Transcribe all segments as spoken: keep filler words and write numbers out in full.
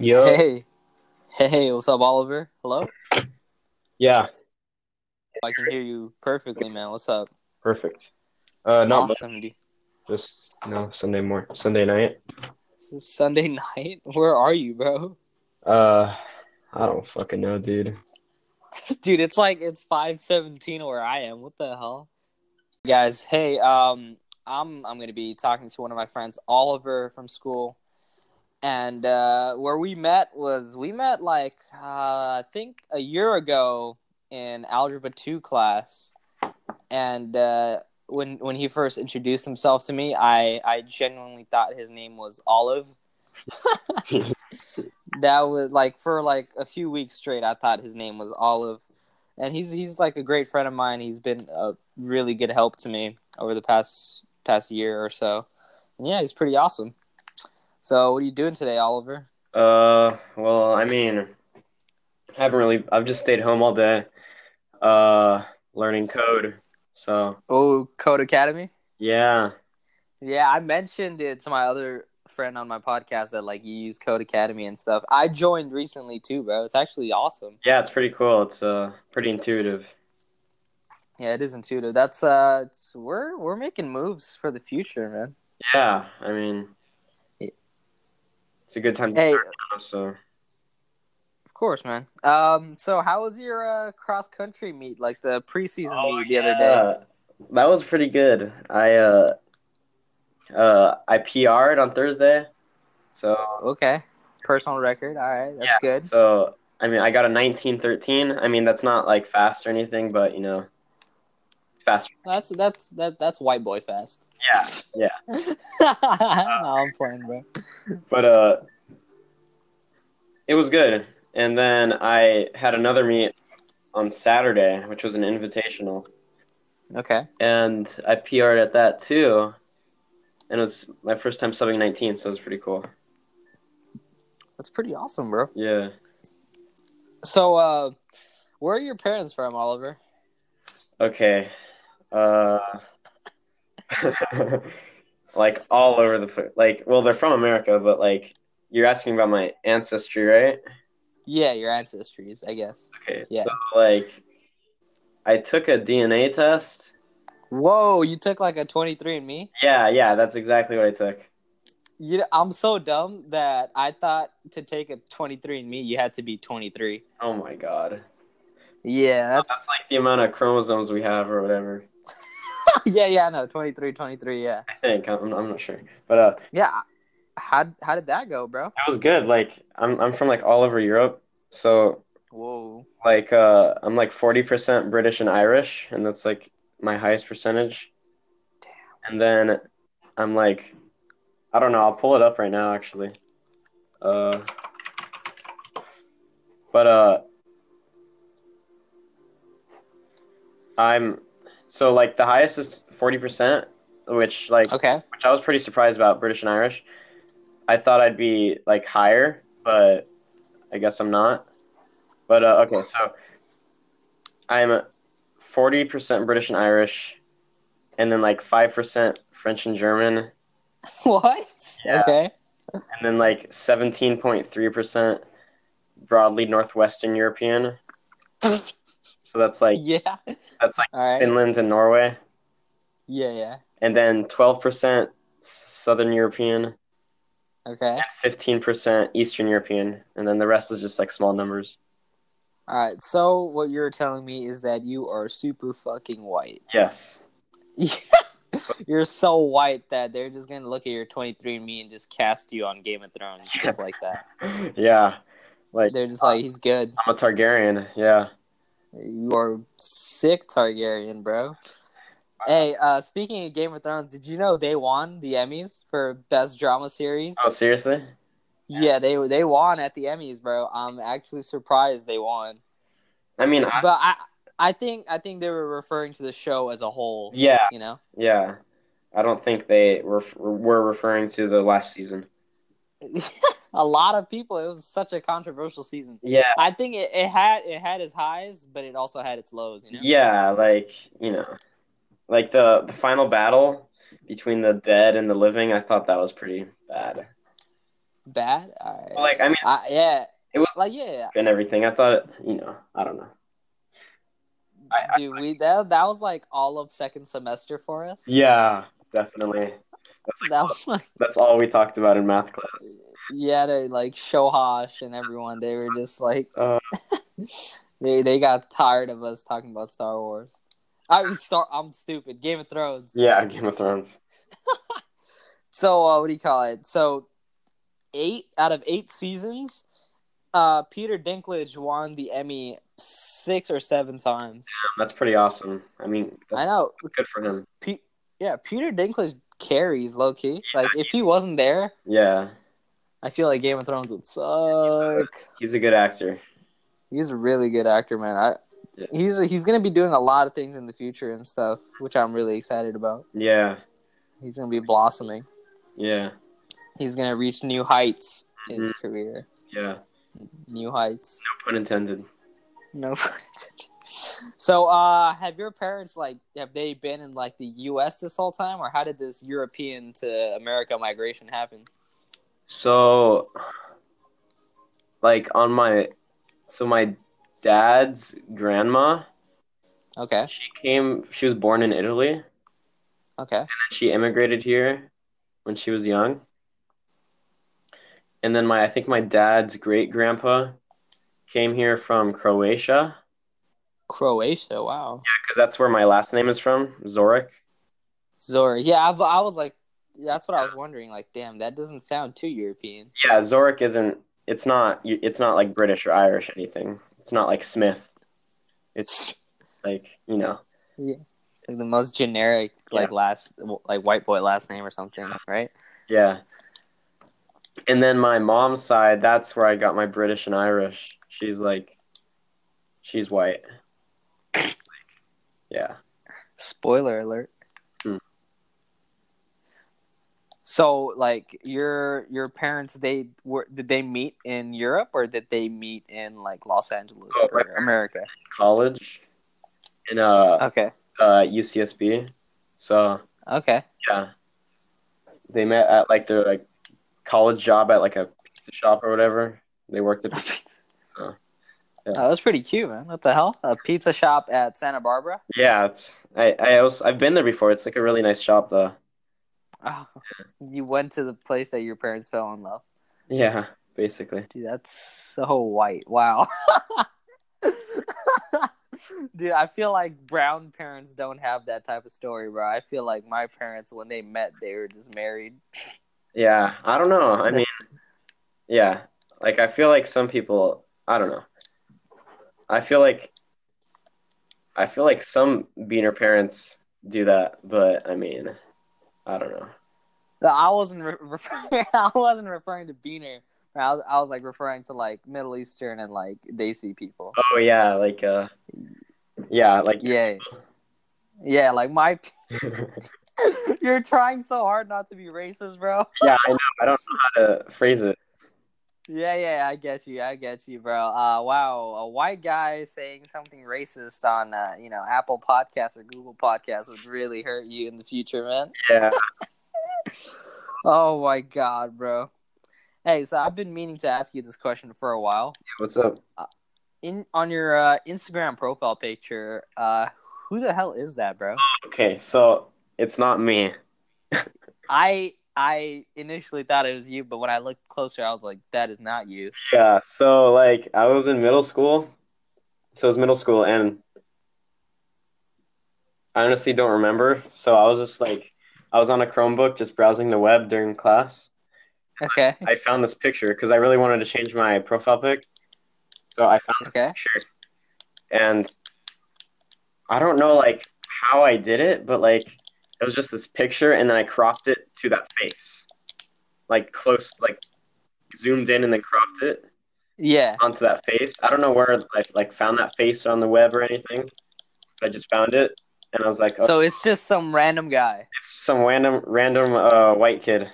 Yo. Hey. Hey, what's up, Oliver? Hello? Yeah. I can hear you perfectly, man. What's up? Perfect. Uh, not awesome, much. Dude. Just, you know, Sunday morning. Sunday night. This is Sunday night? Where are you, bro? Uh, I don't fucking know, dude. Dude, it's like, it's five seventeen where I am. What the hell? Guys, hey, um, I'm I'm going to be talking to one of my friends, Oliver, from school. And uh, where we met was, we met like, uh, I think a year ago in Algebra two class. And uh, when when he first introduced himself to me, I, I genuinely thought his name was Olive. That was like, for like a few weeks straight, I thought his name was Olive. And he's he's like a great friend of mine. He's been a really good help to me over the past past year or so. And yeah, he's pretty awesome. So, what are you doing today, Oliver? Uh, well, I mean, I haven't really, I've just stayed home all day, uh, learning code, so. Oh, Code Academy? Yeah. Yeah, I mentioned it to my other friend on my podcast that, like, you use Code Academy and stuff. I joined recently, too, bro. It's actually awesome. Yeah, it's pretty cool. It's, uh, pretty intuitive. Yeah, it is intuitive. That's, uh, it's, we're, we're making moves for the future, man. Yeah, I mean. It's a good time to hey, start now, so. Of course, man. Um, so how was your uh, cross-country meet, like the preseason oh, meet the yeah. other day? That was pretty good. I uh, uh, I P R'd on Thursday, so. Okay, personal record. All right, that's yeah, good. So, I mean, I got a nineteen thirteen. I mean, that's not, like, fast or anything, but, you know, fast. That's, that's, that, that's white boy fast. Yeah, yeah. uh, no, I'm playing, bro. But uh, it was good. And then I had another meet on Saturday, which was an invitational. Okay. And I P R'd at that too. And it was my first time subbing nineteen, so it was pretty cool. That's pretty awesome, bro. Yeah. So, uh, where are your parents from, Oliver? Okay. Uh... like all over the place. Like, well, they're from America, but like, you're asking about my ancestry, right? Yeah, your ancestries, I guess. Okay. Yeah. So, like, I took a D N A test. Whoa, you took like a twenty-three and me? Yeah, yeah, that's exactly what I took. You, I'm so dumb that I thought to take a twenty-three and me, you had to be twenty-three. Oh my god. Yeah, that's, that's like the amount of chromosomes we have, or whatever. Yeah, yeah, no, twenty-three, twenty-three, yeah. I think I'm, I'm not sure, but uh, yeah. How how did that go, bro? That was good. Like, I'm I'm from like all over Europe, so whoa. Like uh, I'm like forty percent British and Irish, and that's like my highest percentage. Damn. And then I'm like, I don't know. I'll pull it up right now, actually. Uh, but uh, I'm. So, like, the highest is forty percent, which, like, okay. which I was pretty surprised about, British and Irish. I thought I'd be, like, higher, but I guess I'm not. But, uh, okay, so I'm forty percent British and Irish, and then, like, five percent French and German. What? Yeah. Okay. And then, like, seventeen point three percent broadly Northwestern European. So that's like yeah, that's like right. Finland and Norway. Yeah, yeah. And then twelve percent Southern European. Okay. Fifteen percent Eastern European, and then the rest is just like small numbers. All right. So what you're telling me is that you are super fucking white. Yes. You're so white that they're just gonna look at your twenty-three and me and just cast you on Game of Thrones just like that. Yeah. Like they're just uh, like he's good. I'm a Targaryen. Yeah. You are sick Targaryen, bro. Hey, uh, speaking of Game of Thrones, did you know they won the Emmys for Best Drama Series? Oh, seriously? Yeah, they they won at the Emmys, bro. I'm actually surprised they won. I mean, I... but I I think I think they were referring to the show as a whole. Yeah, you know. Yeah, I don't think they were were referring to the last season. A lot of people. It was such a controversial season. Yeah, I think it, it had it had its highs, but it also had its lows. You know. Yeah, like you know, like the, the final battle between the dead and the living. I thought that was pretty bad. bad. All right. Like, I mean, I, yeah, it was like, yeah, and everything. I thought, you know, I don't know. I, Dude, I, we that that was like all of second semester for us. Yeah, definitely. That's like, that was like, that's all we talked about in math class. Yeah, they like Shohash and everyone. They were just like, uh, they they got tired of us talking about Star Wars. I was star. I'm stupid. Game of Thrones. Yeah, Game of Thrones. So uh, what do you call it? So eight out of eight seasons, uh, Peter Dinklage won the Emmy six or seven times. Damn, that's pretty awesome. I mean, I know. Good for him. P- yeah, Peter Dinklage carries low key. Like if he wasn't there, yeah, I feel like Game of Thrones would suck. He's a good actor. He's a really good actor, man. I. Yeah. He's he's gonna be doing a lot of things in the future and stuff, which I'm really excited about. Yeah, he's gonna be blossoming. Yeah, he's gonna reach new heights in mm-hmm. his career. Yeah, new heights. No pun intended. No pun intended. So, uh, have your parents like have they been in like the U S this whole time, or how did this European to America migration happen? So, like on my, so my. dad's grandma. Okay. She came. She was born in Italy. Okay. And then she immigrated here when she was young. And then my, I think my dad's great grandpa came here from Croatia. Croatia. Wow. Yeah, because that's where my last name is from, Zoric. Zoric. Yeah, I, I was like, that's what I was wondering. Like, damn, that doesn't sound too European. Yeah, Zoric isn't. It's not. It's not like British or Irish or anything. It's not like Smith. It's like, you know. Yeah. It's like the most generic, like yeah. last, like white boy last name or something, right? Yeah. And then my mom's side, that's where I got my British and Irish. She's like, she's white. Yeah. Spoiler alert. Hmm. So, like, your your parents, they were did they meet in Europe or did they meet in like Los Angeles oh, or America? College, in uh okay uh U C S B. So okay, yeah, they met at like their like college job at like a pizza shop or whatever. They worked at. So, yeah. Oh, that's pretty cute, man. What the hell? A pizza shop at Santa Barbara? Yeah, it's I I also, I've been there before. It's like a really nice shop though. Oh, you went to the place that your parents fell in love. Yeah, basically. Dude, that's so white. Wow. Dude, I feel like brown parents don't have that type of story, bro. I feel like my parents, when they met, they were just married. Yeah, I don't know. I mean, yeah. Like, I feel like some people, I don't know. I feel like, I feel like some beaner parents do that, but I mean... I don't know. I wasn't re- refer- I wasn't referring to beaner. I was, I was like referring to like Middle Eastern and like Desi people. Oh yeah, like uh, yeah, like yeah, yeah, like my. You're trying so hard not to be racist, bro. Yeah, I know. I don't know how to phrase it. Yeah, yeah, I get you. I get you, bro. Uh, wow, a white guy saying something racist on, uh, you know, Apple Podcasts or Google Podcasts would really hurt you in the future, man. Yeah. Oh my God, bro. Hey, so I've been meaning to ask you this question for a while. Yeah, what's up? Uh, in on your uh, Instagram profile picture, uh, who the hell is that, bro? Okay, so it's not me. I. I initially thought it was you, but when I looked closer, I was like, that is not you. Yeah, so, like, I was in middle school. So it was middle school, and I honestly don't remember. So I was just, like, I was on a Chromebook just browsing the web during class. Okay. I, I found this picture because I really wanted to change my profile pic. So I found this okay. picture. And I don't know, like, how I did it, but, like, it was just this picture, and then I cropped it to that face. Like, close, like, zoomed in and then cropped it. Yeah. Onto that face. I don't know where I, like, found that face on the web or anything. I just found it, and I was like... Oh. So it's just some random guy. It's some random random uh, white kid.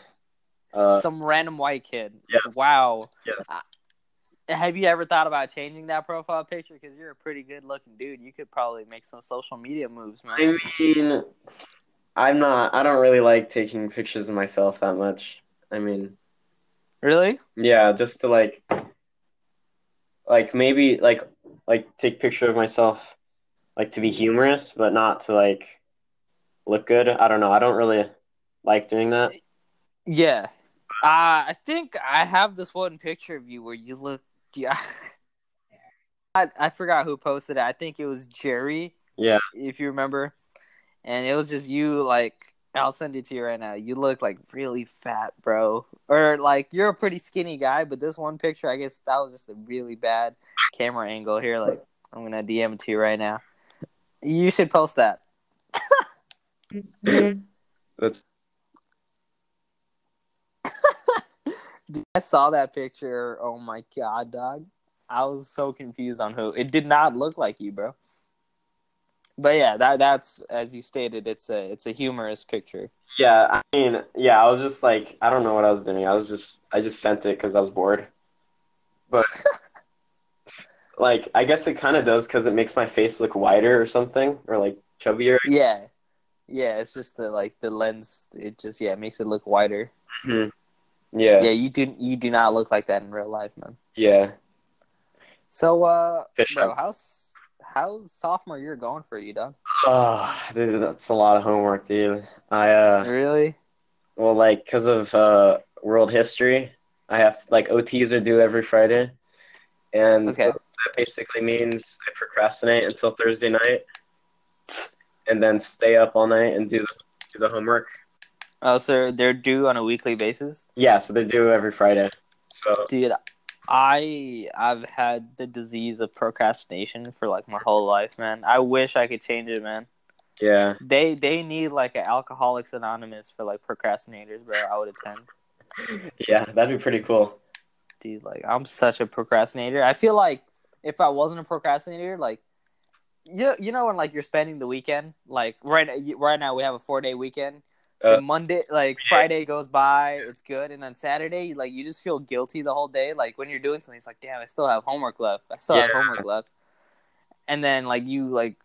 Uh, some random white kid. Yes. Wow. Yes. I- Have you ever thought about changing that profile picture? Because you're a pretty good-looking dude. You could probably make some social media moves, man. I mean... I'm not, I don't really like taking pictures of myself that much. I mean, Really? Yeah, just to like, like maybe like, like take a picture of myself, like to be humorous, but not to like look good. I don't know. I don't really like doing that. Yeah. Uh, I think I have this one picture of you where you look, yeah. I, I forgot who posted it. I think it was Jerry. Yeah. If you remember. And it was just you, like, I'll send it to you right now. You look, like, really fat, bro. Or, like, you're a pretty skinny guy, but this one picture, I guess that was just a really bad camera angle here. Like, I'm going to D M it to you right now. You should post that. That's... I saw that picture. Oh, my God, dog. I was so confused on who. It did not look like you, bro. But yeah, that that's as you stated, it's a it's a humorous picture. Yeah, I mean, yeah, I was just like, I don't know what I was doing. I was just I just sent it because I was bored. But like, I guess it kind of does because it makes my face look wider or something, or like chubbier. Yeah, yeah, it's just the like the lens. It just yeah it makes it look wider. Mm-hmm. Yeah, yeah, you do you do not look like that in real life, man. Yeah. So, uh, Fish bro, up. how's How's sophomore year going for you, Doug? Oh, dude, that's a lot of homework, dude. I uh, Really? Well, like, because of uh, world history, I have, like, O Ts are due every Friday. And okay. So that basically means I procrastinate until Thursday night and then stay up all night and do the, do the homework. Oh, so they're due on a weekly basis? Yeah, so they're due every Friday. So, dude, I I've had the disease of procrastination for like my whole life, man. I wish I could change it, man. Yeah. They they need like an Alcoholics Anonymous for like procrastinators, bro. I would attend. Yeah, that'd be pretty cool. Dude, like I'm such a procrastinator. I feel like if I wasn't a procrastinator, like you you know when like you're spending the weekend, like right right now we have a four day weekend. So Monday, like Friday goes by, it's good. And then Saturday, like you just feel guilty the whole day. Like when you're doing something, it's like, damn, I still have homework left. I still yeah. have homework left. And then like you like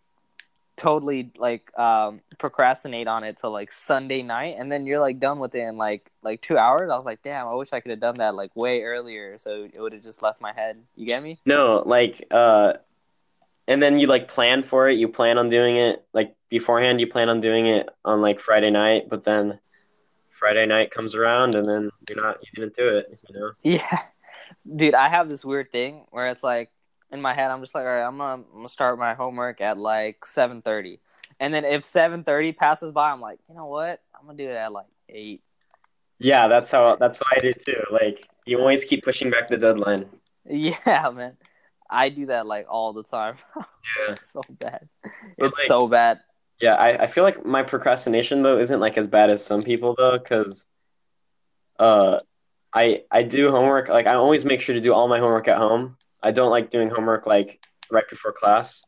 totally like um, procrastinate on it till like Sunday night. And then you're like done with it in like, like two hours. I was like, damn, I wish I could have done that like way earlier. So it would have just left my head. You get me? No, like, uh, and then you like plan for it. You plan on doing it like beforehand. You plan on doing it on like Friday night, but then Friday night comes around and then you're not, you didn't do it, you know? Yeah, dude, I have this weird thing where it's like in my head, I'm just like, all right, I'm gonna, I'm gonna start my homework at like seven thirty. And then if seven thirty passes by, I'm like, you know what? I'm gonna do it at like eight. Yeah, that's how, that's what I do too. Like you always keep pushing back the deadline. Yeah, man. I do that like all the time. Yeah. It's so bad. It's like, so bad. Yeah, I, I feel like my procrastination though isn't like as bad as some people though, because uh I I do homework, like I always make sure to do all my homework at home. I don't like doing homework like right before class.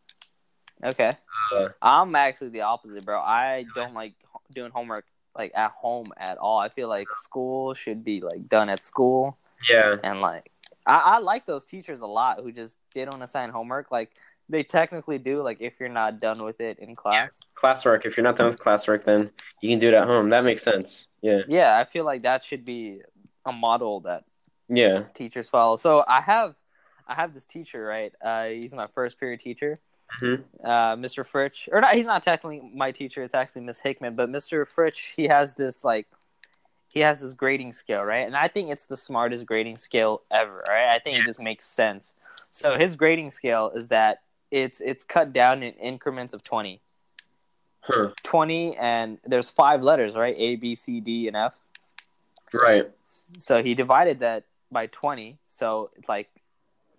Okay. Uh, I'm actually the opposite, bro. I don't like doing homework like at home at all. I feel like school should be like done at school. Yeah. And like I, I like those teachers a lot who just they don't assign homework. Like they technically do. Like if you're not done with it in class, yeah. classwork. If you're not done with classwork, then you can do it at home. That makes sense. Yeah. Yeah, I feel like that should be a model that yeah teachers follow. So I have, I have this teacher right. Uh, he's my first period teacher, mm-hmm. uh, Mister Fritch. Or not, he's not technically my teacher. It's actually Miss Hickman. But Mister Fritch, he has this like. He has this grading scale, right? And I think it's the smartest grading scale ever, right? I think it just makes sense. So his grading scale is that it's it's cut down in increments of twenty. Huh. twenty, and there's five letters, right? A, B, C, D, and F. Right. So he divided that by twenty. So it's like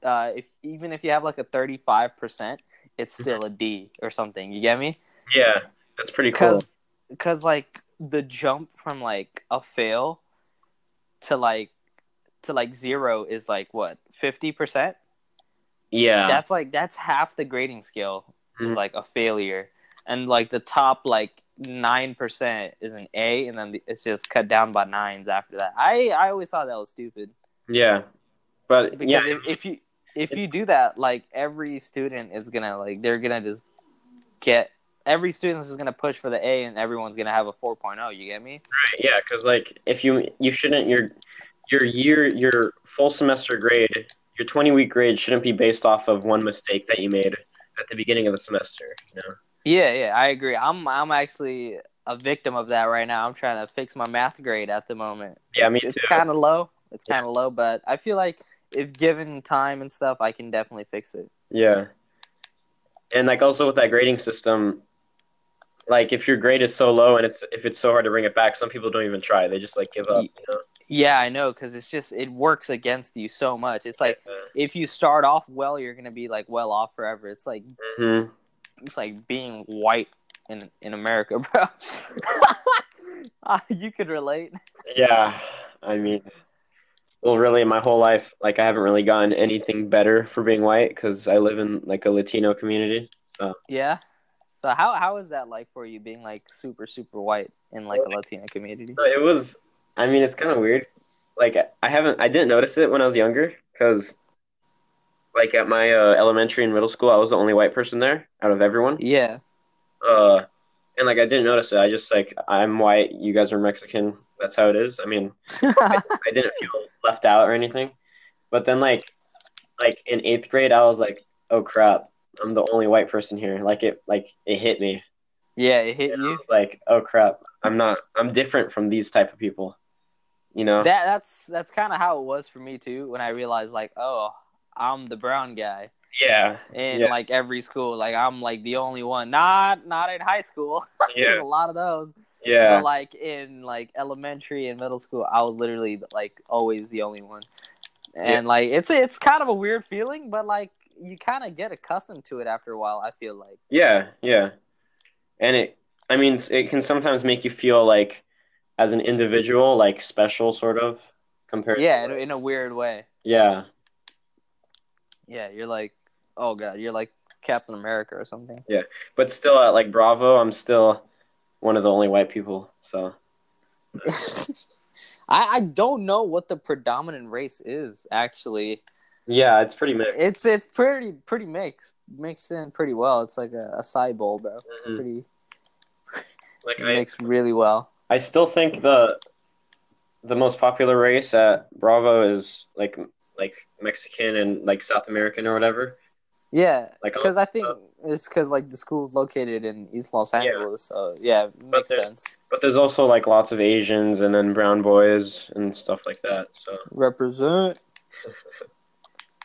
uh, if even if you have like a thirty-five percent, it's still a D or something. You get me? Yeah, that's pretty cool. Because like the jump from like a fail to like to like zero is like what fifty percent. Yeah, that's like that's half the grading scale is mm-hmm. like a failure, and like the top like nine percent is an A, and then it's just cut down by nines after that. I I always thought that was stupid. Yeah, but because yeah, if, if you if you do that, like every student is gonna like they're gonna just get. Every student is going to push for the A, and everyone's going to have a four point oh. You get me? Right. Yeah, because like if you you shouldn't your your year, your full semester grade, your twenty-week grade shouldn't be based off of one mistake that you made at the beginning of the semester, you know? Yeah, yeah, I agree. I'm I'm actually a victim of that right now. I'm trying to fix my math grade at the moment. Yeah, me too. It's kind of low. It's kind of yeah. low, but I feel like if given time and stuff, I can definitely fix it. Yeah. And, like, also with that grading system, like, if your grade is so low and it's if it's so hard to bring it back, some people don't even try. They just, like, give up, you know? Yeah, I know, because it's just, it works against you so much. It's like, yeah. if you start off well, you're going to be, like, well off forever. It's like, mm-hmm. it's like being white in in America, bro. uh, you could relate. Yeah, I mean, well, really, my whole life, like, I haven't really gotten anything better for being white because I live in, like, a Latino community, so. Yeah? So how how is that like for you, being, like, super, super white in, like, well, a Latino community? It was... I mean, it's kind of weird. Like, I haven't, I didn't notice it when I was younger because, like, at my uh, elementary and middle school, I was the only white person there out of everyone. Yeah. Uh, and, like, I didn't notice it. I just, like, I'm white, you guys are Mexican. That's how it is. I mean, I, I didn't feel left out or anything. But then, like, like in eighth grade, I was like, oh, crap, I'm the only white person here. Like, it, like, it hit me. Yeah, it hit and you. I was like, oh, crap, I'm not, I'm different from these type of people. You know, that that's that's kind of how it was for me too when I realized, like, oh, I'm the brown guy. Yeah. And yeah. like every school, like, I'm like the only one. Not not in high school. Yeah. There's a lot of those. Yeah. But like in like elementary and middle school, I was literally like always the only one. And yeah. like it's it's kind of a weird feeling, but like you kind of get accustomed to it after a while, I feel like. Yeah, yeah. And it I mean, it can sometimes make you feel like as an individual, like, special, sort of, compared yeah, to... Yeah, in a weird way. Yeah. Yeah, you're like, oh, God, you're like Captain America or something. Yeah, but still, at, like, Bravo, I'm still one of the only white people, so... I, I don't know what the predominant race is, actually. Yeah, it's pretty mixed. It's it's pretty pretty mixed. Mixed in pretty well. It's like a, a acai bowl, bro. Mm-hmm. It's pretty... like it I... mixed really well. I still think the the most popular race at Bravo is like like Mexican and like South American or whatever. Yeah, because like, I think it's because like the school's located in East Los Angeles, yeah. so yeah, it makes there, sense. But there's also like lots of Asians and then brown boys and stuff like that. So represent.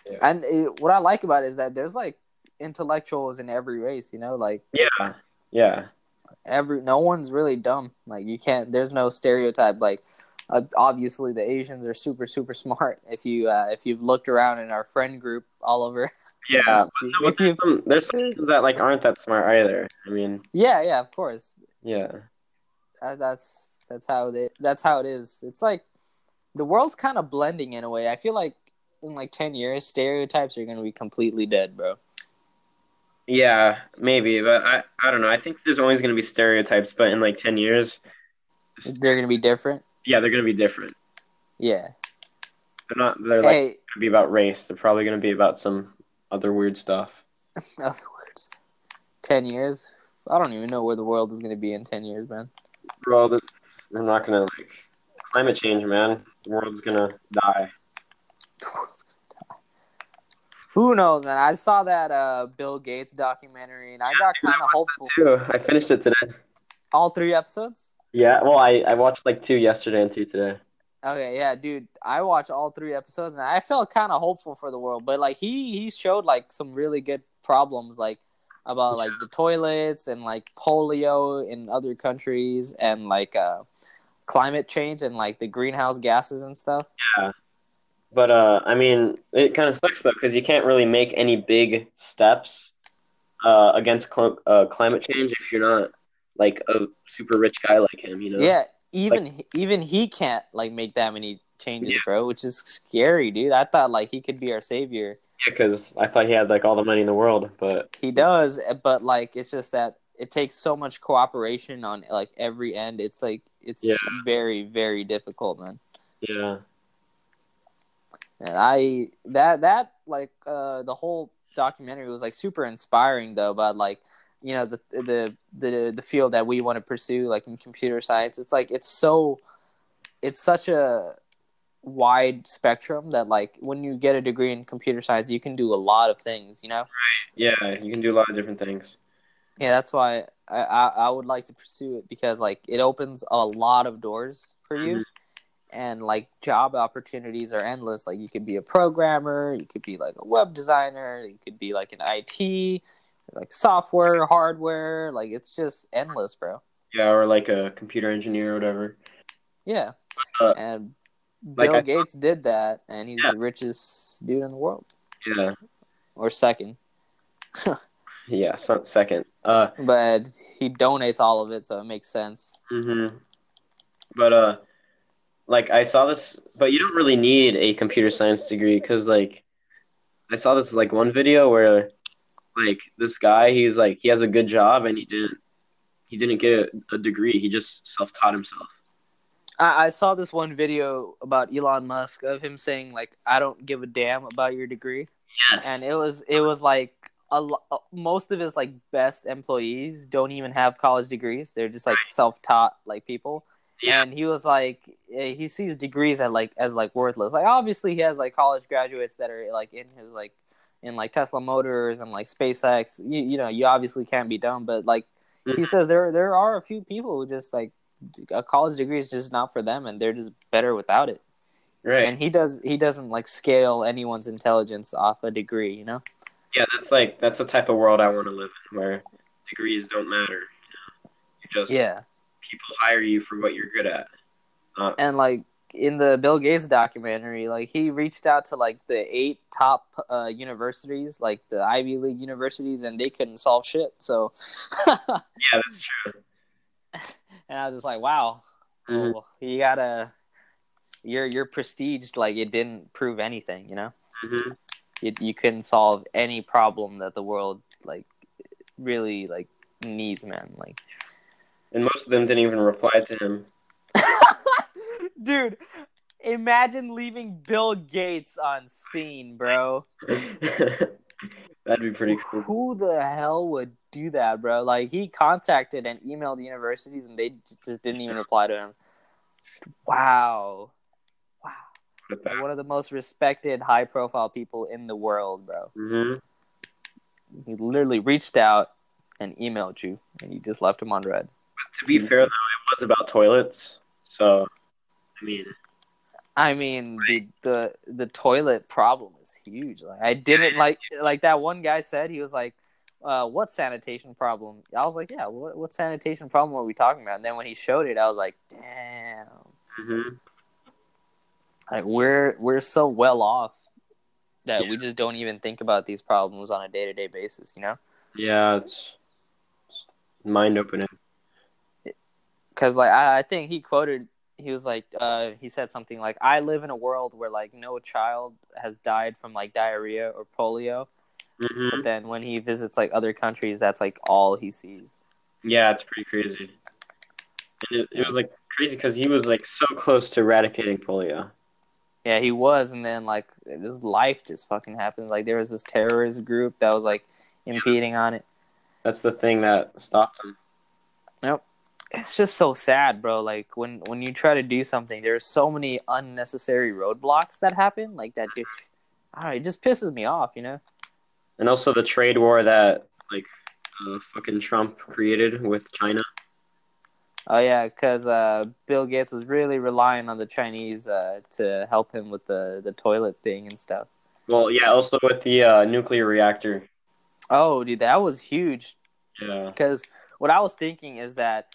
yeah. And it, what I like about it is that there's like intellectuals in every race, you know, like yeah, yeah. Every no one's really dumb. Like you can't. There's no stereotype. Like uh, obviously the Asians are super super smart. If you uh, if you've looked around in our friend group, Oliver. Yeah, but there's some that like aren't that smart either. I mean. Yeah, yeah, of course. Yeah. Uh, that's that's how they. That's how it is. It's like the world's kind of blending in a way. I feel like in like ten years, stereotypes are gonna be completely dead, bro. Yeah, maybe, but I, I don't know. I think there's always going to be stereotypes, but in, like, ten years... They're going to be different? Yeah, they're going to be different. Yeah. They're not, they're, like, hey. going to be about race. They're probably going to be about some other weird stuff. Other weird stuff. Ten years? I don't even know where the world is going to be in ten years, man. Bro, this, I'm not going to, like... Climate change, man. The world's going to die. The world's going to die. Who knows, man? I saw that uh, Bill Gates documentary, and I got yeah, kind of hopeful. Too. I finished it today. All three episodes? Yeah. Well, I, I watched, like, two yesterday and two today. Okay, yeah, dude. I watched all three episodes, and I felt kind of hopeful for the world. But, like, he, he showed, like, some really good problems, like, about, yeah. like, the toilets and, like, polio in other countries and, like, uh, climate change and, like, the greenhouse gases and stuff. Yeah. But, uh, I mean, it kind of sucks, though, because you can't really make any big steps uh, against cl- uh, climate change if you're not, like, a super rich guy like him, you know? Yeah, even like, even he can't, like, make that many changes, yeah. bro, which is scary, dude. I thought, like, he could be our savior. Yeah, because I thought he had, like, all the money in the world, but... He does, but, like, it's just that it takes so much cooperation on, like, every end. It's, like, it's yeah. very, very difficult, man. Yeah. And I that that like uh, the whole documentary was like super inspiring though about like you know the the the the field that we want to pursue like in computer science. It's like it's so it's such a wide spectrum that, like, when you get a degree in computer science, you can do a lot of things, you know? Yeah, you can do a lot of different things. Yeah, that's why I, I, I would like to pursue it, because, like, it opens a lot of doors for you. Mm-hmm. And, like, job opportunities are endless. Like, you could be a programmer, you could be, like, a web designer, you could be, like, an I T, like, software, hardware. Like, it's just endless, bro. Yeah, or, like, a computer engineer or whatever. Yeah. Uh, and Bill like Gates I, did that, and he's yeah. the richest dude in the world. Yeah. Or second. yeah, second. Uh, but he donates all of it, so it makes sense. Mm-hmm. But, uh... like, I saw this, but you don't really need a computer science degree, because, like, I saw this, like, one video where, like, this guy, he's, like, he has a good job, and he didn't, he didn't get a degree. He just self-taught himself. I, I saw this one video about Elon Musk of him saying, like, I don't give a damn about your degree. Yes. And it was, it was, like, a, most of his, like, best employees don't even have college degrees. They're just, like, right. self-taught, like, people. Yeah. And he was like, he sees degrees as like as like worthless. Like, obviously he has like college graduates that are like in his like in like Tesla Motors and like SpaceX. You, you know, you obviously can't be dumb, but like he says there there are a few people who just like a college degree is just not for them, and they're just better without it. Right. And he does he doesn't like scale anyone's intelligence off a degree, you know? Yeah, that's like that's the type of world I want to live in, where degrees don't matter. You just yeah. people hire you for what you're good at. Uh, and, like, in the Bill Gates documentary, like, he reached out to, like, the eight top uh, universities, like, the Ivy League universities, and they couldn't solve shit, so. yeah, that's true. And I was just like, wow. Mm-hmm. Cool. You gotta, your, your prestige, like, it didn't prove anything, you know? Mm-hmm. You, you couldn't solve any problem that the world, like, really, like, needs, man, like. And most of them didn't even reply to him. Dude, imagine leaving Bill Gates on scene, bro. That'd be pretty cool. Who the hell would do that, bro? Like, he contacted and emailed universities, and they just didn't even reply to him. Wow. Wow. Like, one of the most respected, high-profile people in the world, bro. Mm-hmm. He literally reached out and emailed you, and you just left him on red. To be fair, though, it was about toilets, so, I mean... I mean, the, the the toilet problem is huge. Like, I didn't, like, like that one guy said, he was like, uh, what sanitation problem? I was like, yeah, what, what sanitation problem are we talking about? And then when he showed it, I was like, damn. Mm-hmm. Like, we're, we're so well off that yeah. we just don't even think about these problems on a day-to-day basis, you know? Yeah, it's, it's mind-opening. Because, like, I, I think he quoted, he was like, uh, he said something like, I live in a world where, like, no child has died from, like, diarrhea or polio. Mm-hmm. But then when he visits, like, other countries, that's, like, all he sees. Yeah, it's pretty crazy. And it, it was, like, crazy because he was, like, so close to eradicating polio. Yeah, he was. And then, like, his life just fucking happened. Like, there was this terrorist group that was, like, impeding yeah. on it. That's the thing that stopped him. Nope. It's just so sad, bro. Like, when, when you try to do something, there's so many unnecessary roadblocks that happen. Like, that just, I don't know, it just pisses me off, you know? And also the trade war that, like, uh, fucking Trump created with China. Oh, yeah, because uh, Bill Gates was really relying on the Chinese uh, to help him with the, the toilet thing and stuff. Well, yeah, also with the uh, nuclear reactor. Oh, dude, that was huge. Yeah. Because what I was thinking is that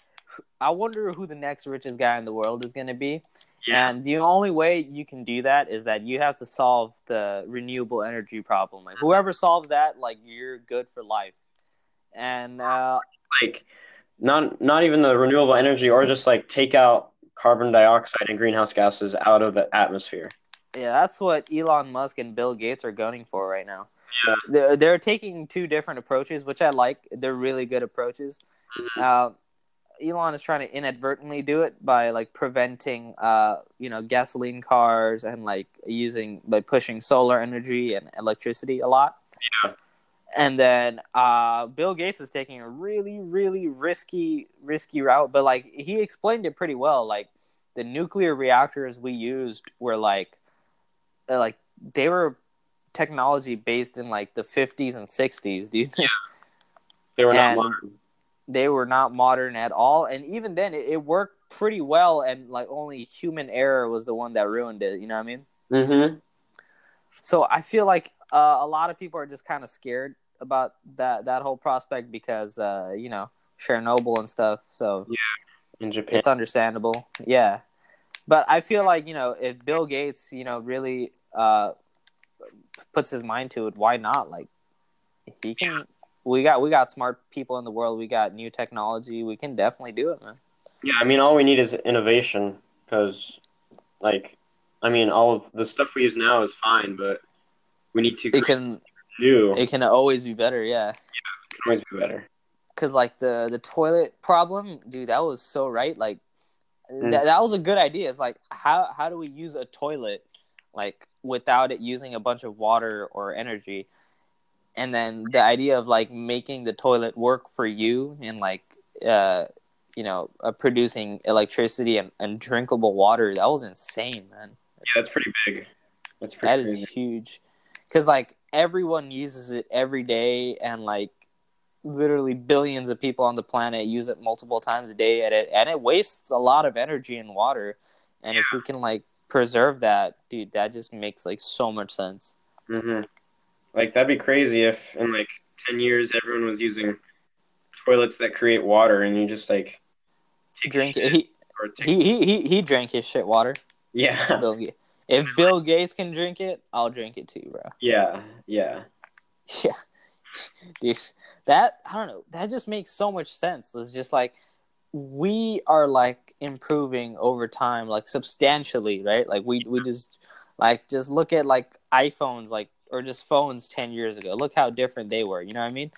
I wonder who the next richest guy in the world is going to be. Yeah. And the only way you can do that is that you have to solve the renewable energy problem. Like, whoever solves that, like, you're good for life. And uh, like, not not even the renewable energy, or just like take out carbon dioxide and greenhouse gases out of the atmosphere. Yeah, that's what Elon Musk and Bill Gates are going for right now. Yeah. They're, they're taking two different approaches, which I like. They're really good approaches. Mm-hmm. Uh, Elon is trying to inadvertently do it by, like, preventing, uh, you know, gasoline cars and, like, using, like, pushing solar energy and electricity a lot. Yeah. And then uh, Bill Gates is taking a really, really risky, risky route. But, like, he explained it pretty well. Like, the nuclear reactors we used were like, like they were technology based in like the fifties and sixties, dude. Yeah. They were and not modern. They were not modern at all. And even then, it, it worked pretty well. And like only human error was the one that ruined it. You know what I mean? Mm-hmm. So I feel like uh, a lot of people are just kind of scared about that, that whole prospect because, uh, you know, Chernobyl and stuff. So yeah, in Japan, it's understandable. Yeah. But I feel like, you know, if Bill Gates, you know, really uh, puts his mind to it, why not? Like, he can. Yeah. We got we got smart people in the world. We got new technology. We can definitely do it, man. Yeah, I mean, all we need is innovation because, like, I mean, all of the stuff we use now is fine, but we need to it can do. It can always be better, yeah. Yeah, it can always be better. Because, like, the, the toilet problem, dude, that was so right. Like, mm. th- that was a good idea. It's like, how how do we use a toilet, like, without it using a bunch of water or energy? And then the idea of, like, making the toilet work for you and, like, uh, you know, uh, producing electricity and, and drinkable water, that was insane, man. That's, yeah, that's pretty big. That's pretty That big. Is huge. Because, like, everyone uses it every day and, like, literally billions of people on the planet use it multiple times a day. And it, and it wastes a lot of energy and water. And yeah. if we can, like, preserve that, dude, that just makes, like, so much sense. Mm-hmm. Like, that'd be crazy if in, like, ten years everyone was using toilets that create water and you just, like, drink it. He, take... he, he, he, he drank his shit water. Yeah. Bill Ga- if Bill Gates can drink it, I'll drink it too, bro. Yeah, yeah. Yeah. Dude, that, I don't know, that just makes so much sense. It's just, like, we are, like, improving over time, like, substantially, right? Like, we, we just, like, just look at, like, iPhones, like, or just phones ten years ago. Look how different they were, you know what I mean?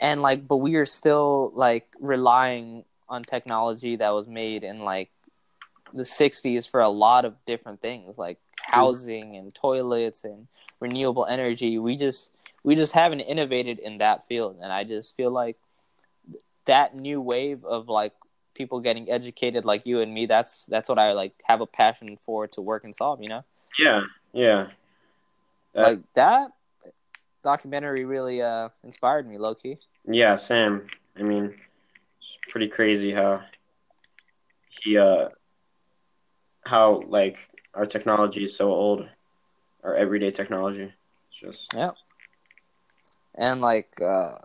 And, like, but we are still, like, relying on technology that was made in, like, the sixties for a lot of different things, like housing and toilets and renewable energy. We just we just haven't innovated in that field. And I just feel like that new wave of, like, people getting educated like you and me, that's that's what I, like, have a passion for to work and solve, you know? Yeah, yeah. Like, that documentary really uh, inspired me, low-key. Yeah, Sam. I mean, it's pretty crazy how he, uh, how, like, our technology is so old. Our everyday technology. It's just... Yeah. And, like, uh,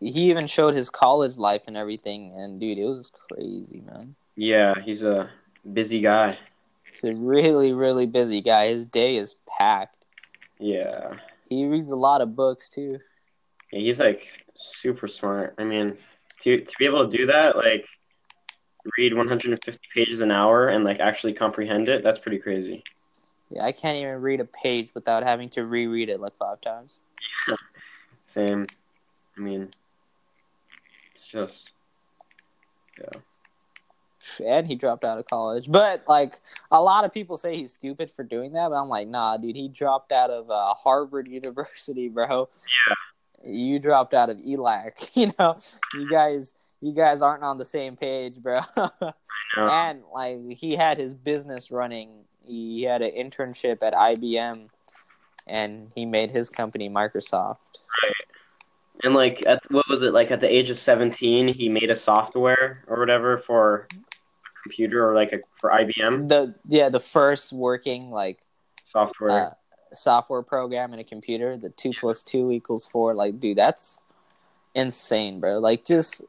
he even showed his college life and everything, and, dude, it was crazy, man. Yeah, he's a busy guy. He's a really, really busy guy. His day is packed. Yeah. He reads a lot of books, too. Yeah, he's, like, super smart. I mean, to to be able to do that, like, read one hundred fifty pages an hour and, like, actually comprehend it, that's pretty crazy. Yeah, I can't even read a page without having to reread it, like, five times. Yeah. Same. I mean, it's just, yeah. And he dropped out of college. But, like, a lot of people say he's stupid for doing that. But I'm like, nah, dude, he dropped out of uh, Harvard University, bro. Yeah. You dropped out of E L A C. You know, you guys you guys aren't on the same page, bro. I know. And, like, he had his business running. He had an internship at I B M. And he made his company Microsoft. Right. And, like, at, what was it? Like, at the age of seventeen, he made a software or whatever for... computer or like a, for I B M. The yeah, the first working like software uh, software program in a computer. The two yeah. plus two equals four. Like, dude, that's insane, bro. Like, just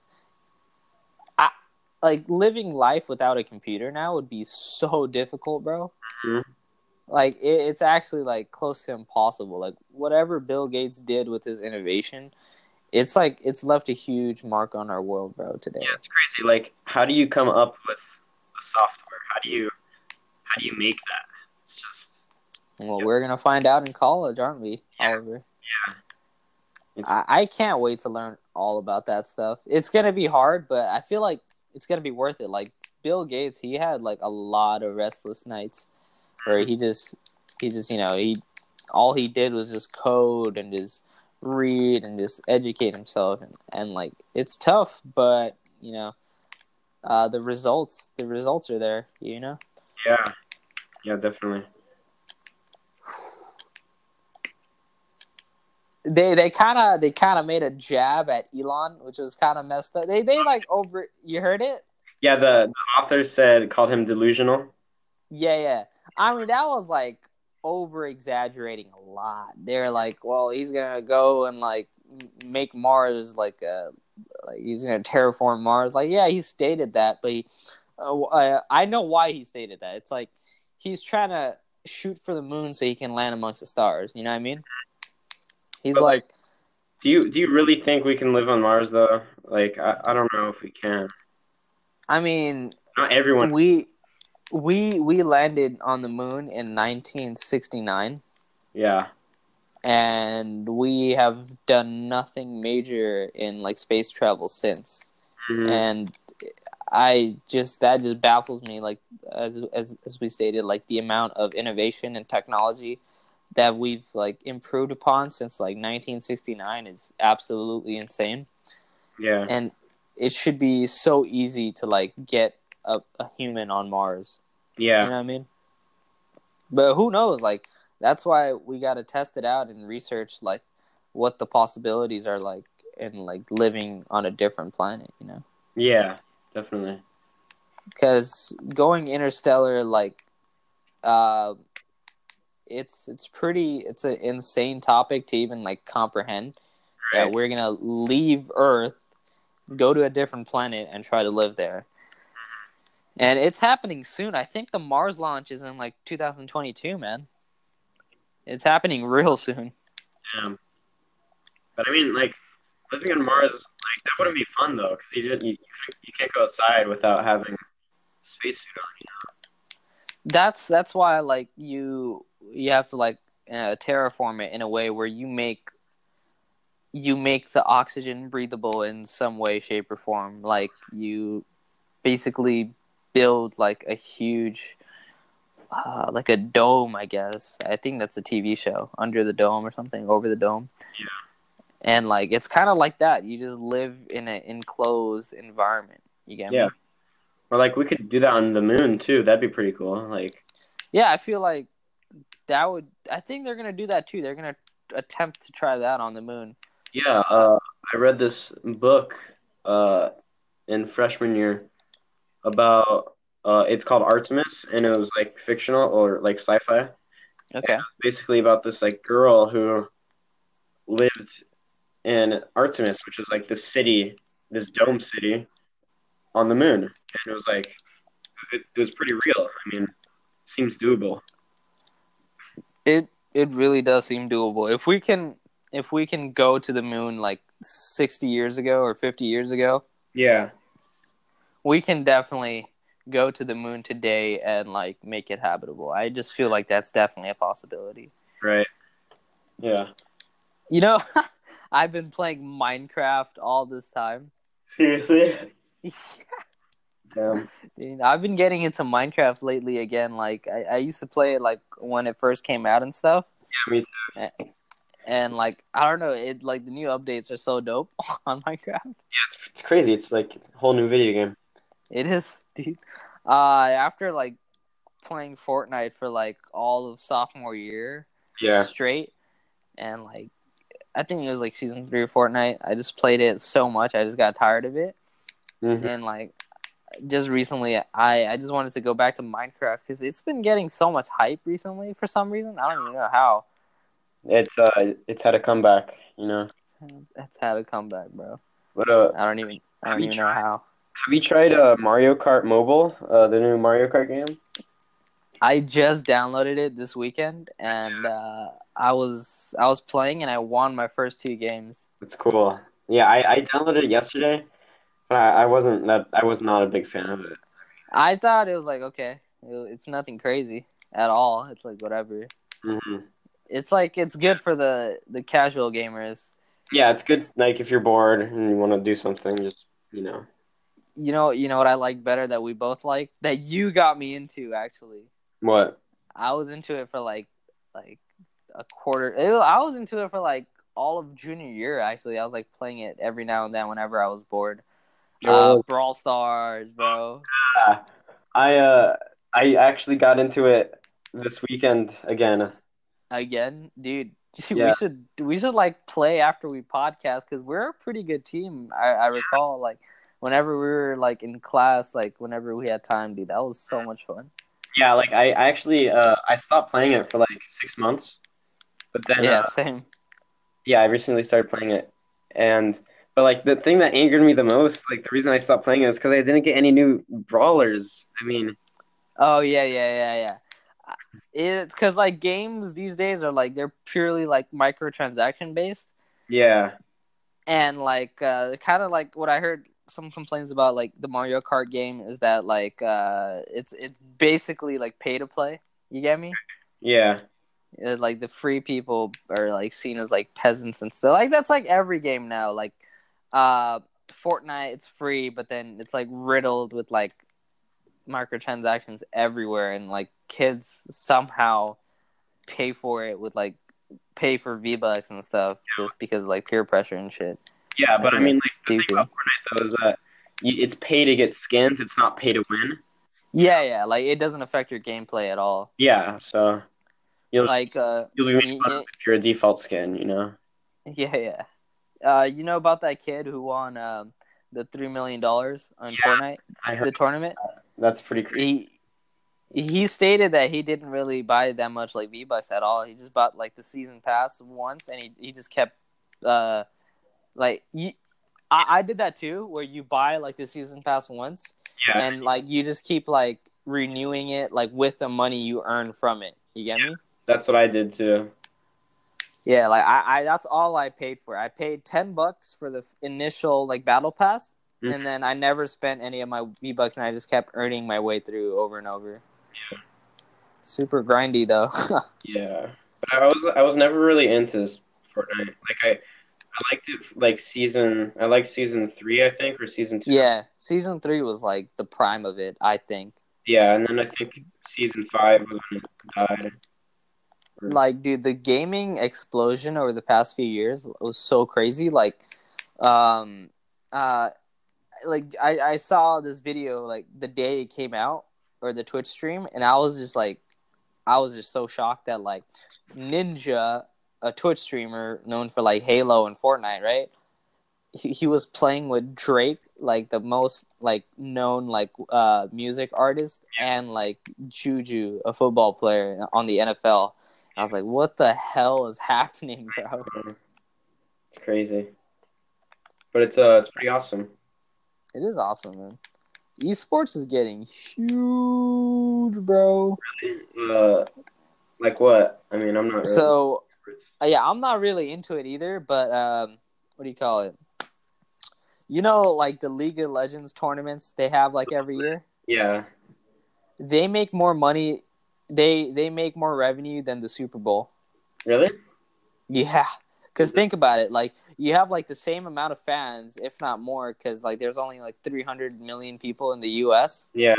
I like living life without a computer now would be so difficult, bro. Mm-hmm. Like, it, it's actually like close to impossible. Like, whatever Bill Gates did with his innovation. It's like it's left a huge mark on our world, bro. Today. Yeah, it's crazy. Like, how do you come up with software? How do you how do you make that? It's just well, yeah. we're gonna find out in college, aren't we, yeah. Oliver? Yeah. I, I can't wait to learn all about that stuff. It's gonna be hard, but I feel like it's gonna be worth it. Like Bill Gates, he had like a lot of restless nights where he just he just you know he all he did was just code and just read and just educate himself and, and like it's tough, but you know. uh, the results, the results are there, you know? Yeah. Yeah, definitely. They they kind of they kind of made a jab at Elon, which was kind of messed up. They they like over. You heard it? Yeah, the, the author said called him delusional. Yeah, yeah. I mean, that was like over exaggerating a lot. They're like, well, he's gonna go and like make Mars like a like he's gonna terraform Mars. Like, yeah, he stated that, but he, uh, I know why he stated that. It's like he's trying to shoot for the moon so he can land amongst the stars. You know what I mean? He's but like, do you do you really think we can live on Mars though? Like, I, I don't know if we can. I mean, not everyone. We we we landed on the moon in nineteen sixty-nine. Yeah, and we have done nothing major in like space travel since. Mm-hmm. And I just that just baffles me. Like as as as we stated, like the amount of innovation and technology that we've like improved upon since like nineteen sixty-nine is absolutely insane. Yeah, and it should be so easy to like get a, a human on Mars. Yeah, you know what I mean. But who knows? Like that's why we got to test it out and research like what the possibilities are like and like living on a different planet. You know. Yeah, definitely. Because going interstellar, like, uh. It's it's pretty it's an insane topic to even like comprehend that we're gonna leave Earth, go to a different planet, and try to live there. And it's happening soon. I think the Mars launch is in like two thousand twenty-two, man. It's happening real soon. Yeah, but I mean, like living on Mars, like that wouldn't be fun though, because you you you can't go outside without having a spacesuit on. You know? That's that's why like you. You have to like uh, terraform it in a way where you make you make the oxygen breathable in some way, shape, or form. Like you basically build like a huge, uh, like a dome. I guess I think that's a T V show, Under the Dome or something, Over the Dome. Yeah. And like it's kind of like that. You just live in an enclosed environment. You get me? Yeah. Or like we could do that on the moon too. That'd be pretty cool. Like. Yeah, I feel like. That would, I think they're gonna do that too. They're gonna attempt to try that on the moon. Yeah, uh, I read this book uh, in freshman year about. Uh, it's called Artemis, and it was like fictional or like sci-fi. Okay. Basically, about this like girl who lived in Artemis, which is like this city, this dome city, on the moon, and it was like it, it was pretty real. I mean, seems doable. It it really does seem doable. If we can if we can go to the moon like sixty years ago or fifty years ago, yeah, we can definitely go to the moon today and like make it habitable. I just feel like that's definitely a possibility. Right. Yeah. You know, I've been playing Minecraft all this time. Seriously? Yeah. Damn. Dude, I've been getting into Minecraft lately again. Like I, I used to play it like when it first came out and stuff. Yeah, me too. And, and like I don't know, it like the new updates are so dope on Minecraft. Yeah, it's, it's crazy. It's like a whole new video game. It is, dude. Uh, after like playing Fortnite for like all of sophomore year, yeah, straight, and like I think it was like season three of Fortnite. I just played it so much, I just got tired of it, mm-hmm. and like. Just recently, I, I just wanted to go back to Minecraft because it's been getting so much hype recently for some reason. I don't even know how. It's uh, it's had a comeback, you know. It's had a comeback, bro. What uh, I don't even I don't even tried, know how. Have you tried uh, Mario Kart Mobile, uh, the new Mario Kart game? I just downloaded it this weekend, and uh, I was I was playing, and I won my first two games. That's cool. Yeah, I, I downloaded it yesterday. I wasn't that. I was not a big fan of it. I thought it was like okay, it's nothing crazy at all. It's like whatever. Mm-hmm. It's like it's good for the, the casual gamers. Yeah, it's good. Like if you're bored and you want to do something, just you know. You know, you know what I like better that we both like that you got me into actually. What? I was into it for like like a quarter. It, I was into it for like all of junior year actually. I was like playing it every now and then whenever I was bored. Uh, Brawl Stars, bro. Yeah. I uh I actually got into it this weekend again. Again, dude. Yeah. We should we should like play after we podcast because we're a pretty good team. I, I recall like whenever we were like in class, like whenever we had time, dude, that was so much fun. Yeah, like I, I actually uh I stopped playing it for like six months, but then yeah, uh, same. Yeah, I recently started playing it, and but like the thing that angered me the most, like the reason I stopped playing it is because I didn't get any new brawlers. I mean, oh yeah, yeah, yeah, yeah. It's because like games these days are like they're purely like microtransaction based. Yeah. And like uh, kind of like what I heard some complaints about like the Mario Kart game is that like uh it's it's basically like pay to play. You get me? Yeah. It, like the free people are like seen as like peasants and stuff. Like that's like every game now. Like uh Fortnite, it's free, but then it's like riddled with like microtransactions everywhere, and like kids somehow pay for it with like pay for V-Bucks and stuff yeah. just because of like peer pressure and shit. Yeah, I but I mean, like stupid. The thing about Fortnite though is that it's pay to get skins; it's not pay to win. Yeah, yeah, like it doesn't affect your gameplay at all. Yeah, so you'll like uh, you'll be made fun of if you're a default skin, you know. Yeah, yeah. Uh, you know about that kid who won um, the three million dollars on yeah, Fortnite, I heard the tournament. That. That's pretty crazy. He, he stated that he didn't really buy that much like V-Bucks at all. He just bought like the season pass once, and he, he just kept uh like you, I, I did that too, where you buy like the season pass once, yeah, and like you just keep like renewing it like with the money you earn from it. You get yeah, me? That's what I did too. Yeah, like I, I that's all I paid for. I paid ten bucks for the initial like battle pass. And then I never spent any of my V-Bucks, and I just kept earning my way through over and over. Yeah. Super grindy, though. Yeah. But I was I was never really into Fortnite. Like, I I liked it, like, season... I liked season three, I think, or season two. Yeah, season three was, like, the prime of it, I think. Yeah, and then I think season five was when it died. Or... Like, dude, the gaming explosion over the past few years was so crazy. Like, um... uh. Like I, I saw this video like the day it came out or the Twitch stream, and I was just like, I was just so shocked that like Ninja, a Twitch streamer known for like Halo and Fortnite, right? He he was playing with Drake, like the most like known like uh music artist, and like Juju, a football player on the N F L. And I was like, what the hell is happening, bro? It's crazy, but it's uh it's pretty awesome. It is awesome, man. Esports is getting huge, bro. Really? Uh, like what? I mean, I'm not really... So, uh, yeah, I'm not really into it either, but um, what do you call it? You know, like, the League of Legends tournaments they have, like, every year? Yeah. They make more money... They, they make more revenue than the Super Bowl. Really? Yeah. Because think about it, like, you have, like, the same amount of fans, if not more, because, like, there's only, like, three hundred million people in the U S Yeah.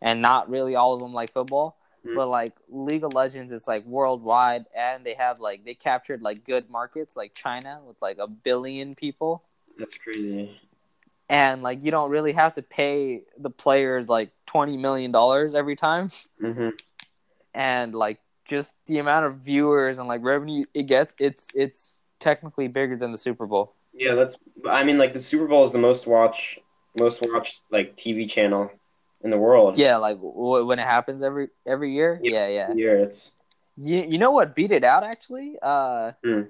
And not really all of them like football. Mm. But, like, League of Legends, it's, like, worldwide, and they have, like, they captured, like, good markets, like China, with, like, a billion people. That's crazy. And, like, you don't really have to pay the players, like, twenty million dollars every time. Mm-hmm. And, like, just the amount of viewers and, like, revenue it gets, it's it's... technically bigger than the Super Bowl. Yeah, that's. I mean, like the Super Bowl is the most watch, most watched like T V channel in the world. Yeah, like w- when it happens every every year. Yeah, yeah. yeah. Year it's. You you know what beat it out actually? Uh, mm.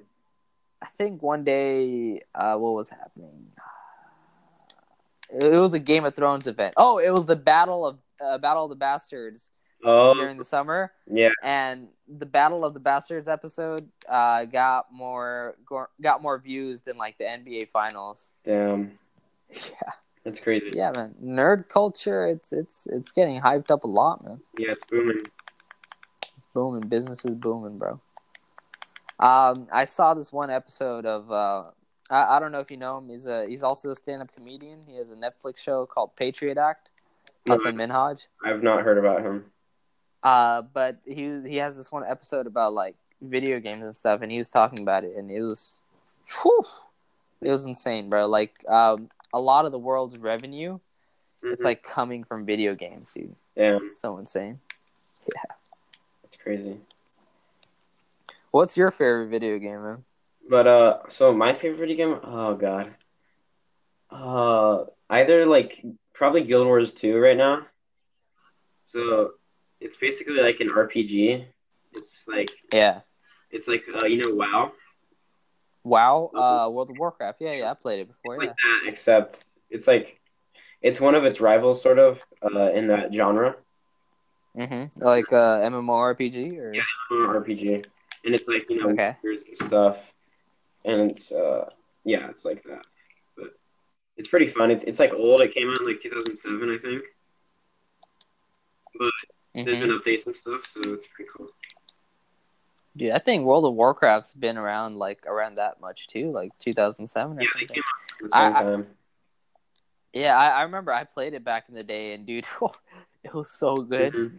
I think one day, uh, what was happening? It was a Game of Thrones event. Oh, it was the Battle of uh, Battle of the Bastards. Oh, during the summer. Yeah. And the Battle of the Bastards episode uh, got more got more views than like the N B A finals. Damn. Yeah. That's crazy. Yeah, man. Nerd culture, it's it's it's getting hyped up a lot, man. Yeah, it's booming. It's booming. Business is booming, bro. Um I saw this one episode of uh I, I don't know if you know him. He's a he's also a stand-up comedian. He has a Netflix show called Patriot Act. Hasan no, Minhaj. I've not heard about him. Uh, but he he has this one episode about like video games and stuff, and he was talking about it, and it was, whew, it was insane, bro. Like, um, a lot of the world's revenue, mm-hmm. it's like coming from video games, dude. Yeah. It's so insane. Yeah. That's crazy. What's your favorite video game, man? But, uh, so my favorite video game, oh, God. Uh, either, like, probably Guild Wars two right now. So, it's basically like an R P G. It's like... Yeah. It's like, uh, you know, WoW? WoW? Uh, World of Warcraft. Yeah, yeah, I played it before. It's yeah. like that, except it's like... It's one of its rivals, sort of, uh, in that genre. Mm-hmm. Like, uh, M M O R P G? Or... Yeah, M M O R P G. And it's like, you know, okay. stuff. And it's, uh, yeah, it's like that. But it's pretty fun. It's it's like old. It came out in like two thousand seven, I think. But mm-hmm. there's been updates and stuff, so it's pretty cool. Dude, I think World of Warcraft's been around like around that much too, like two thousand seven. Or yeah, something. They came out at the same I, time. I, yeah, I, I remember I played it back in the day, and dude, it was so good. Mm-hmm.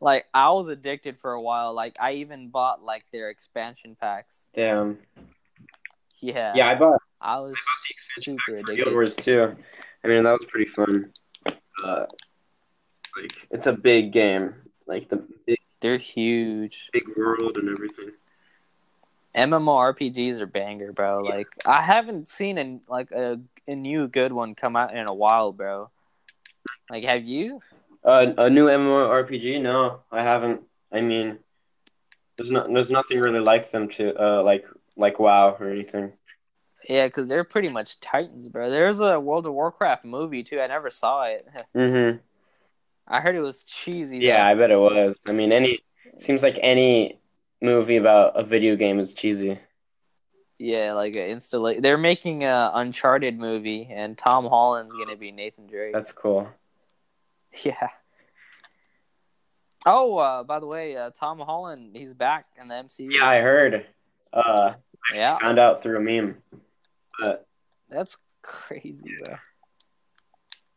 Like I was addicted for a while. Like I even bought like their expansion packs. Damn. Yeah. Yeah, I bought. I was I bought super addicted. Guild Wars too. I mean, that was pretty fun. Uh, like it's a big game. Like the big. They're huge. Big world and everything. M M O R P Gs are banger, bro. Yeah. Like I haven't seen an, like a a new good one come out in a while, bro. Like, have you? Uh, a new M M O R P G? No, I haven't. I mean, there's not there's nothing really like them to uh like like WoW or anything. Yeah, because they're pretty much titans, bro. There's a World of Warcraft movie too. I never saw it. Mm-hmm. I heard it was cheesy. Yeah, though. I bet it was. I mean, any seems like any movie about a video game is cheesy. Yeah, like an installation. They're making a Uncharted movie, and Tom Holland's gonna be Nathan Drake. That's cool. Yeah. Oh, uh, by the way, uh, Tom Holland, he's back in the M C U. Yeah, I heard. Uh, I yeah. found out through a meme. But... That's crazy, bro.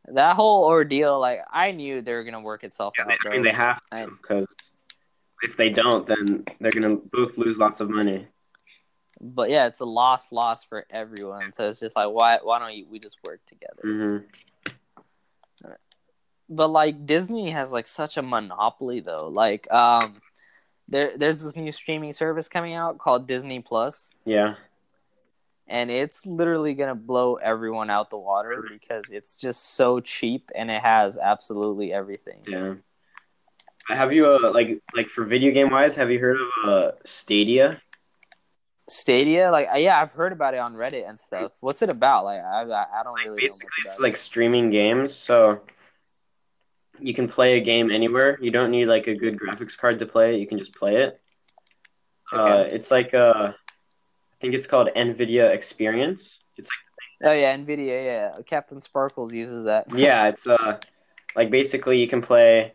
That whole ordeal, like, I knew they were going to work itself yeah, out, bro. I mean, they have to, because if they don't, then they're going to both lose lots of money. But, yeah, it's a loss loss for everyone, so it's just like, why why don't you, we just work together? Mm-hmm. But, like, Disney has, like, such a monopoly, though. Like, um, there there's this new streaming service coming out called Disney Plus. Yeah. And it's literally going to blow everyone out the water because it's just so cheap and it has absolutely everything. Yeah. Have you, uh, like, like for video game-wise, have you heard of uh, Stadia? Stadia? Like, yeah, I've heard about it on Reddit and stuff. What's it about? Like, I I don't like, really know much about it. Basically, it's like streaming games, so you can play a game anywhere. You don't need, like, a good graphics card to play it. You can just play it. Okay. Uh, it's like a... I think it's called Nvidia Experience. It's like oh yeah, Nvidia. Yeah, Captain Sparkles uses that. Yeah, it's uh, like basically you can play,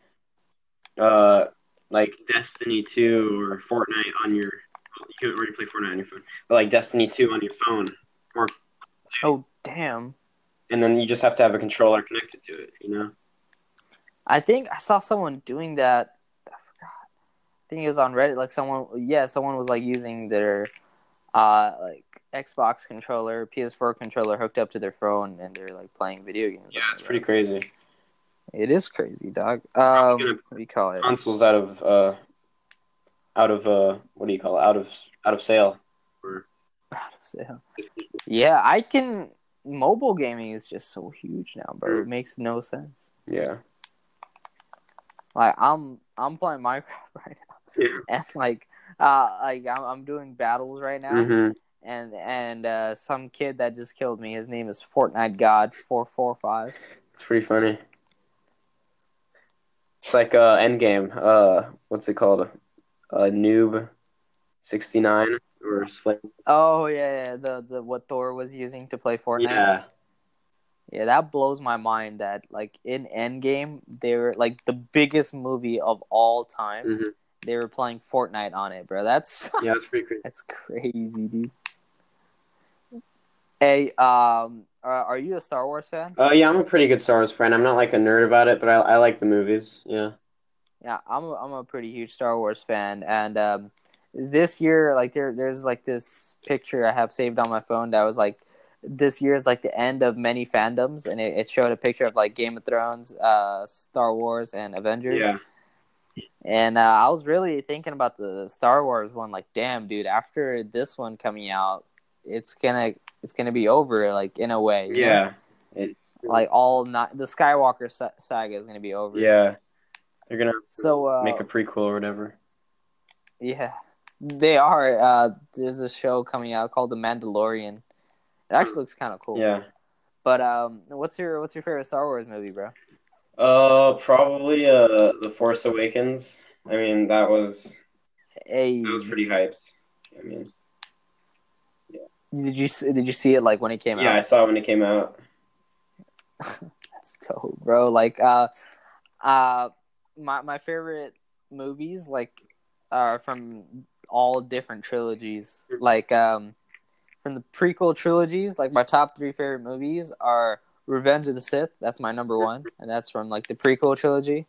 uh, like Destiny Two or Fortnite on your. Well, you can already play Fortnite on your phone, but like Destiny Two on your phone. Or, oh damn! And then you just have to have a controller connected to it, you know. I think I saw someone doing that. I forgot. I think it was on Reddit. Like someone, yeah, someone was like using their. Uh, like Xbox controller, P S four controller hooked up to their phone, and they're like playing video games. Yeah, it's pretty crazy. It is crazy, dog. Um, what do you call it? Consoles out of uh, out of uh, what do you call it? Out of out of sale. Or... Out of sale. Yeah, I can. Mobile gaming is just so huge now, bro. It makes no sense. Yeah. Like I'm I'm playing Minecraft right now, yeah. and like. Uh, like I'm, I'm doing battles right now, mm-hmm. and and uh, some kid that just killed me. His name is Fortnite God four four five. It's pretty funny. It's like uh, Endgame. Uh, what's it called? Uh, Noob sixty nine or Sling. Oh yeah, yeah, the the what Thor was using to play Fortnite. Yeah. Yeah, that blows my mind. That like in Endgame, they were like the biggest movie of all time. Mm-hmm. They were playing Fortnite on it, bro. That's yeah, that's pretty crazy. That's crazy, dude. Hey, um, are you a Star Wars fan? Uh, yeah, I'm a pretty good Star Wars fan. I'm not like a nerd about it, but I I like the movies. Yeah, yeah, I'm a, I'm a pretty huge Star Wars fan, and um, this year, like there there's like this picture I have saved on my phone that was like this year is like the end of many fandoms, and it, it showed a picture of like Game of Thrones, uh, Star Wars, and Avengers. Yeah. And uh, I was really thinking about the Star Wars one. Like, damn, dude, after this one coming out, it's gonna it's gonna be over. Like, in a way. Yeah. You know? It's like all not the Skywalker sa- saga is gonna be over. Yeah. They're gonna so, uh, make a prequel or whatever. Yeah, they are. Uh, there's a show coming out called The Mandalorian. It actually looks kind of cool. Yeah. But um, what's your what's your favorite Star Wars movie, bro? Uh, probably uh, The Force Awakens. I mean, that was hey. that was pretty hyped. I mean, yeah. Did you did you see it like when it came yeah, out? Yeah, I saw it when it came out. That's dope, bro. Like, uh, uh, my my favorite movies like are from all different trilogies. Like, um, from the prequel trilogies, like my top three favorite movies are Revenge of the Sith, that's my number one, and that's from like the prequel trilogy.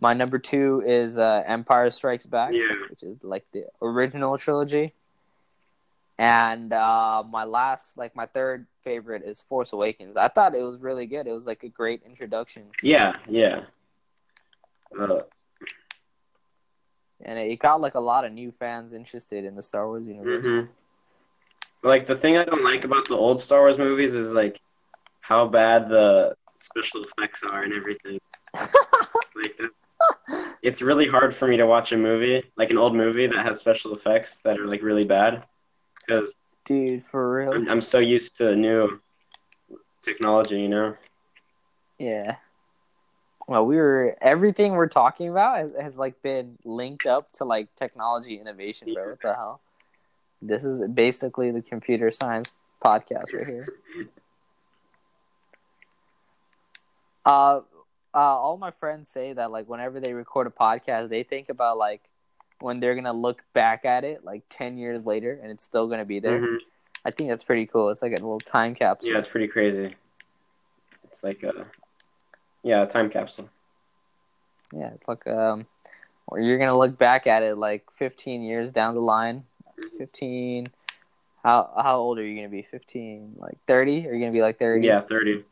My number two is uh, Empire Strikes Back, yeah. which is like the original trilogy. And uh, my last, like my third favorite is Force Awakens. I thought it was really good. It was like a great introduction. Yeah, yeah. Uh, and it got like a lot of new fans interested in the Star Wars universe. Mm-hmm. Like the thing I don't like about the old Star Wars movies is like how bad the special effects are and everything. Like, it's really hard for me to watch a movie, like an old movie that has special effects that are like really bad. Cause Dude, for real. I'm, I'm so used to new technology, you know? Yeah. Well, we were, everything we're talking about has, has like been linked up to like technology innovation, bro. Yeah. What the hell? This is basically the computer science podcast right here. Uh, uh, all my friends say that like whenever they record a podcast, they think about like when they're gonna look back at it like ten years later and it's still gonna be there. Mm-hmm. I think that's pretty cool. It's like a little time capsule. Yeah, it's pretty crazy. It's like a yeah, a time capsule. Yeah, it's like um, or you're gonna look back at it like fifteen years down the line. Fifteen. How how old are you gonna be? Fifteen, like thirty? Are you gonna be like thirty? Yeah, thirty.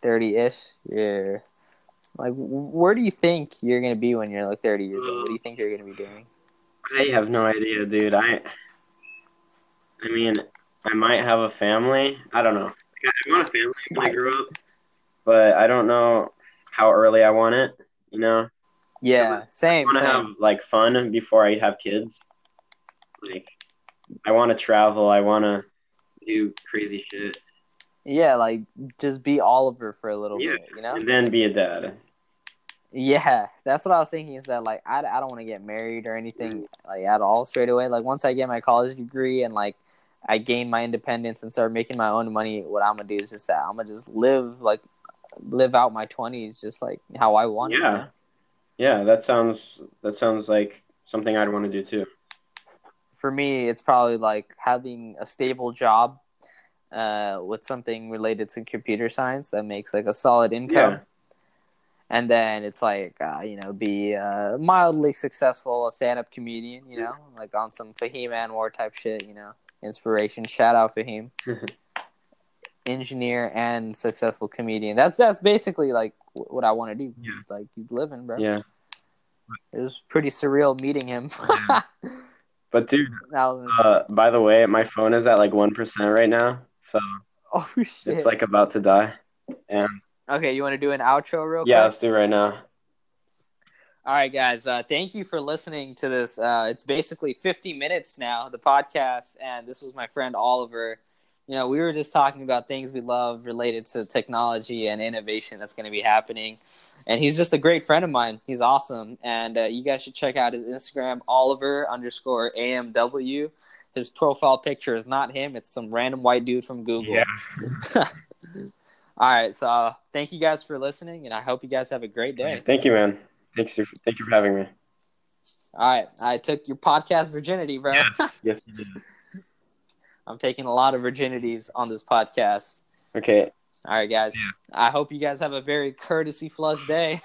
thirty-ish? Yeah. Like, where do you think you're going to be when you're, like, thirty years old? What do you think you're going to be doing? I have no idea, dude. I I mean, I might have a family. I don't know. Like, I want a family when I grow up, but I don't know how early I want it, you know? Yeah, I, same. I want to have, like, fun before I have kids. Like, I want to travel. I want to do crazy shit. Yeah, like, just be Oliver for a little yeah, bit, you know? And then be a dad. Yeah, that's what I was thinking is that, like, I, I don't want to get married or anything, like, at all straight away. Like, once I get my college degree and, like, I gain my independence and start making my own money, what I'm going to do is just that. I'm going to just live, like, live out my twenties just, like, how I want yeah. it. You know? Yeah, that sounds, that sounds like something I'd want to do, too. For me, it's probably, like, having a stable job. Uh, with something related to computer science that makes like a solid income, yeah. and then it's like uh, you know be uh, mildly successful, a stand-up comedian, you know, like on some Fahim Anwar type shit, you know, inspiration. Shout out Fahim, engineer and successful comedian. That's that's basically like what I want to do. Yeah. It's like he's living, bro. Yeah, it was pretty surreal meeting him. Yeah. But dude, uh, by the way, my phone is at like one percent right now. So oh, shit. It's like about to die. And okay, you want to do an outro real yeah, quick? Yeah, let's do it right now. All right, guys. Uh, thank you for listening to this. Uh, it's basically fifty minutes now, the podcast. And this was my friend Oliver. You know, we were just talking about things we love related to technology and innovation that's going to be happening. And he's just a great friend of mine. He's awesome. And uh, you guys should check out his Instagram, Oliver underscore A M W. His profile picture is not him. It's some random white dude from Google. Yeah. All right. So uh, thank you guys for listening, and I hope you guys have a great day. Thank you, man. Thanks for, thank you for having me. All right. I took your podcast virginity, bro. Yes, yes you did. I'm taking a lot of virginities on this podcast. Okay. All right, guys. Yeah. I hope you guys have a very courtesy flush day.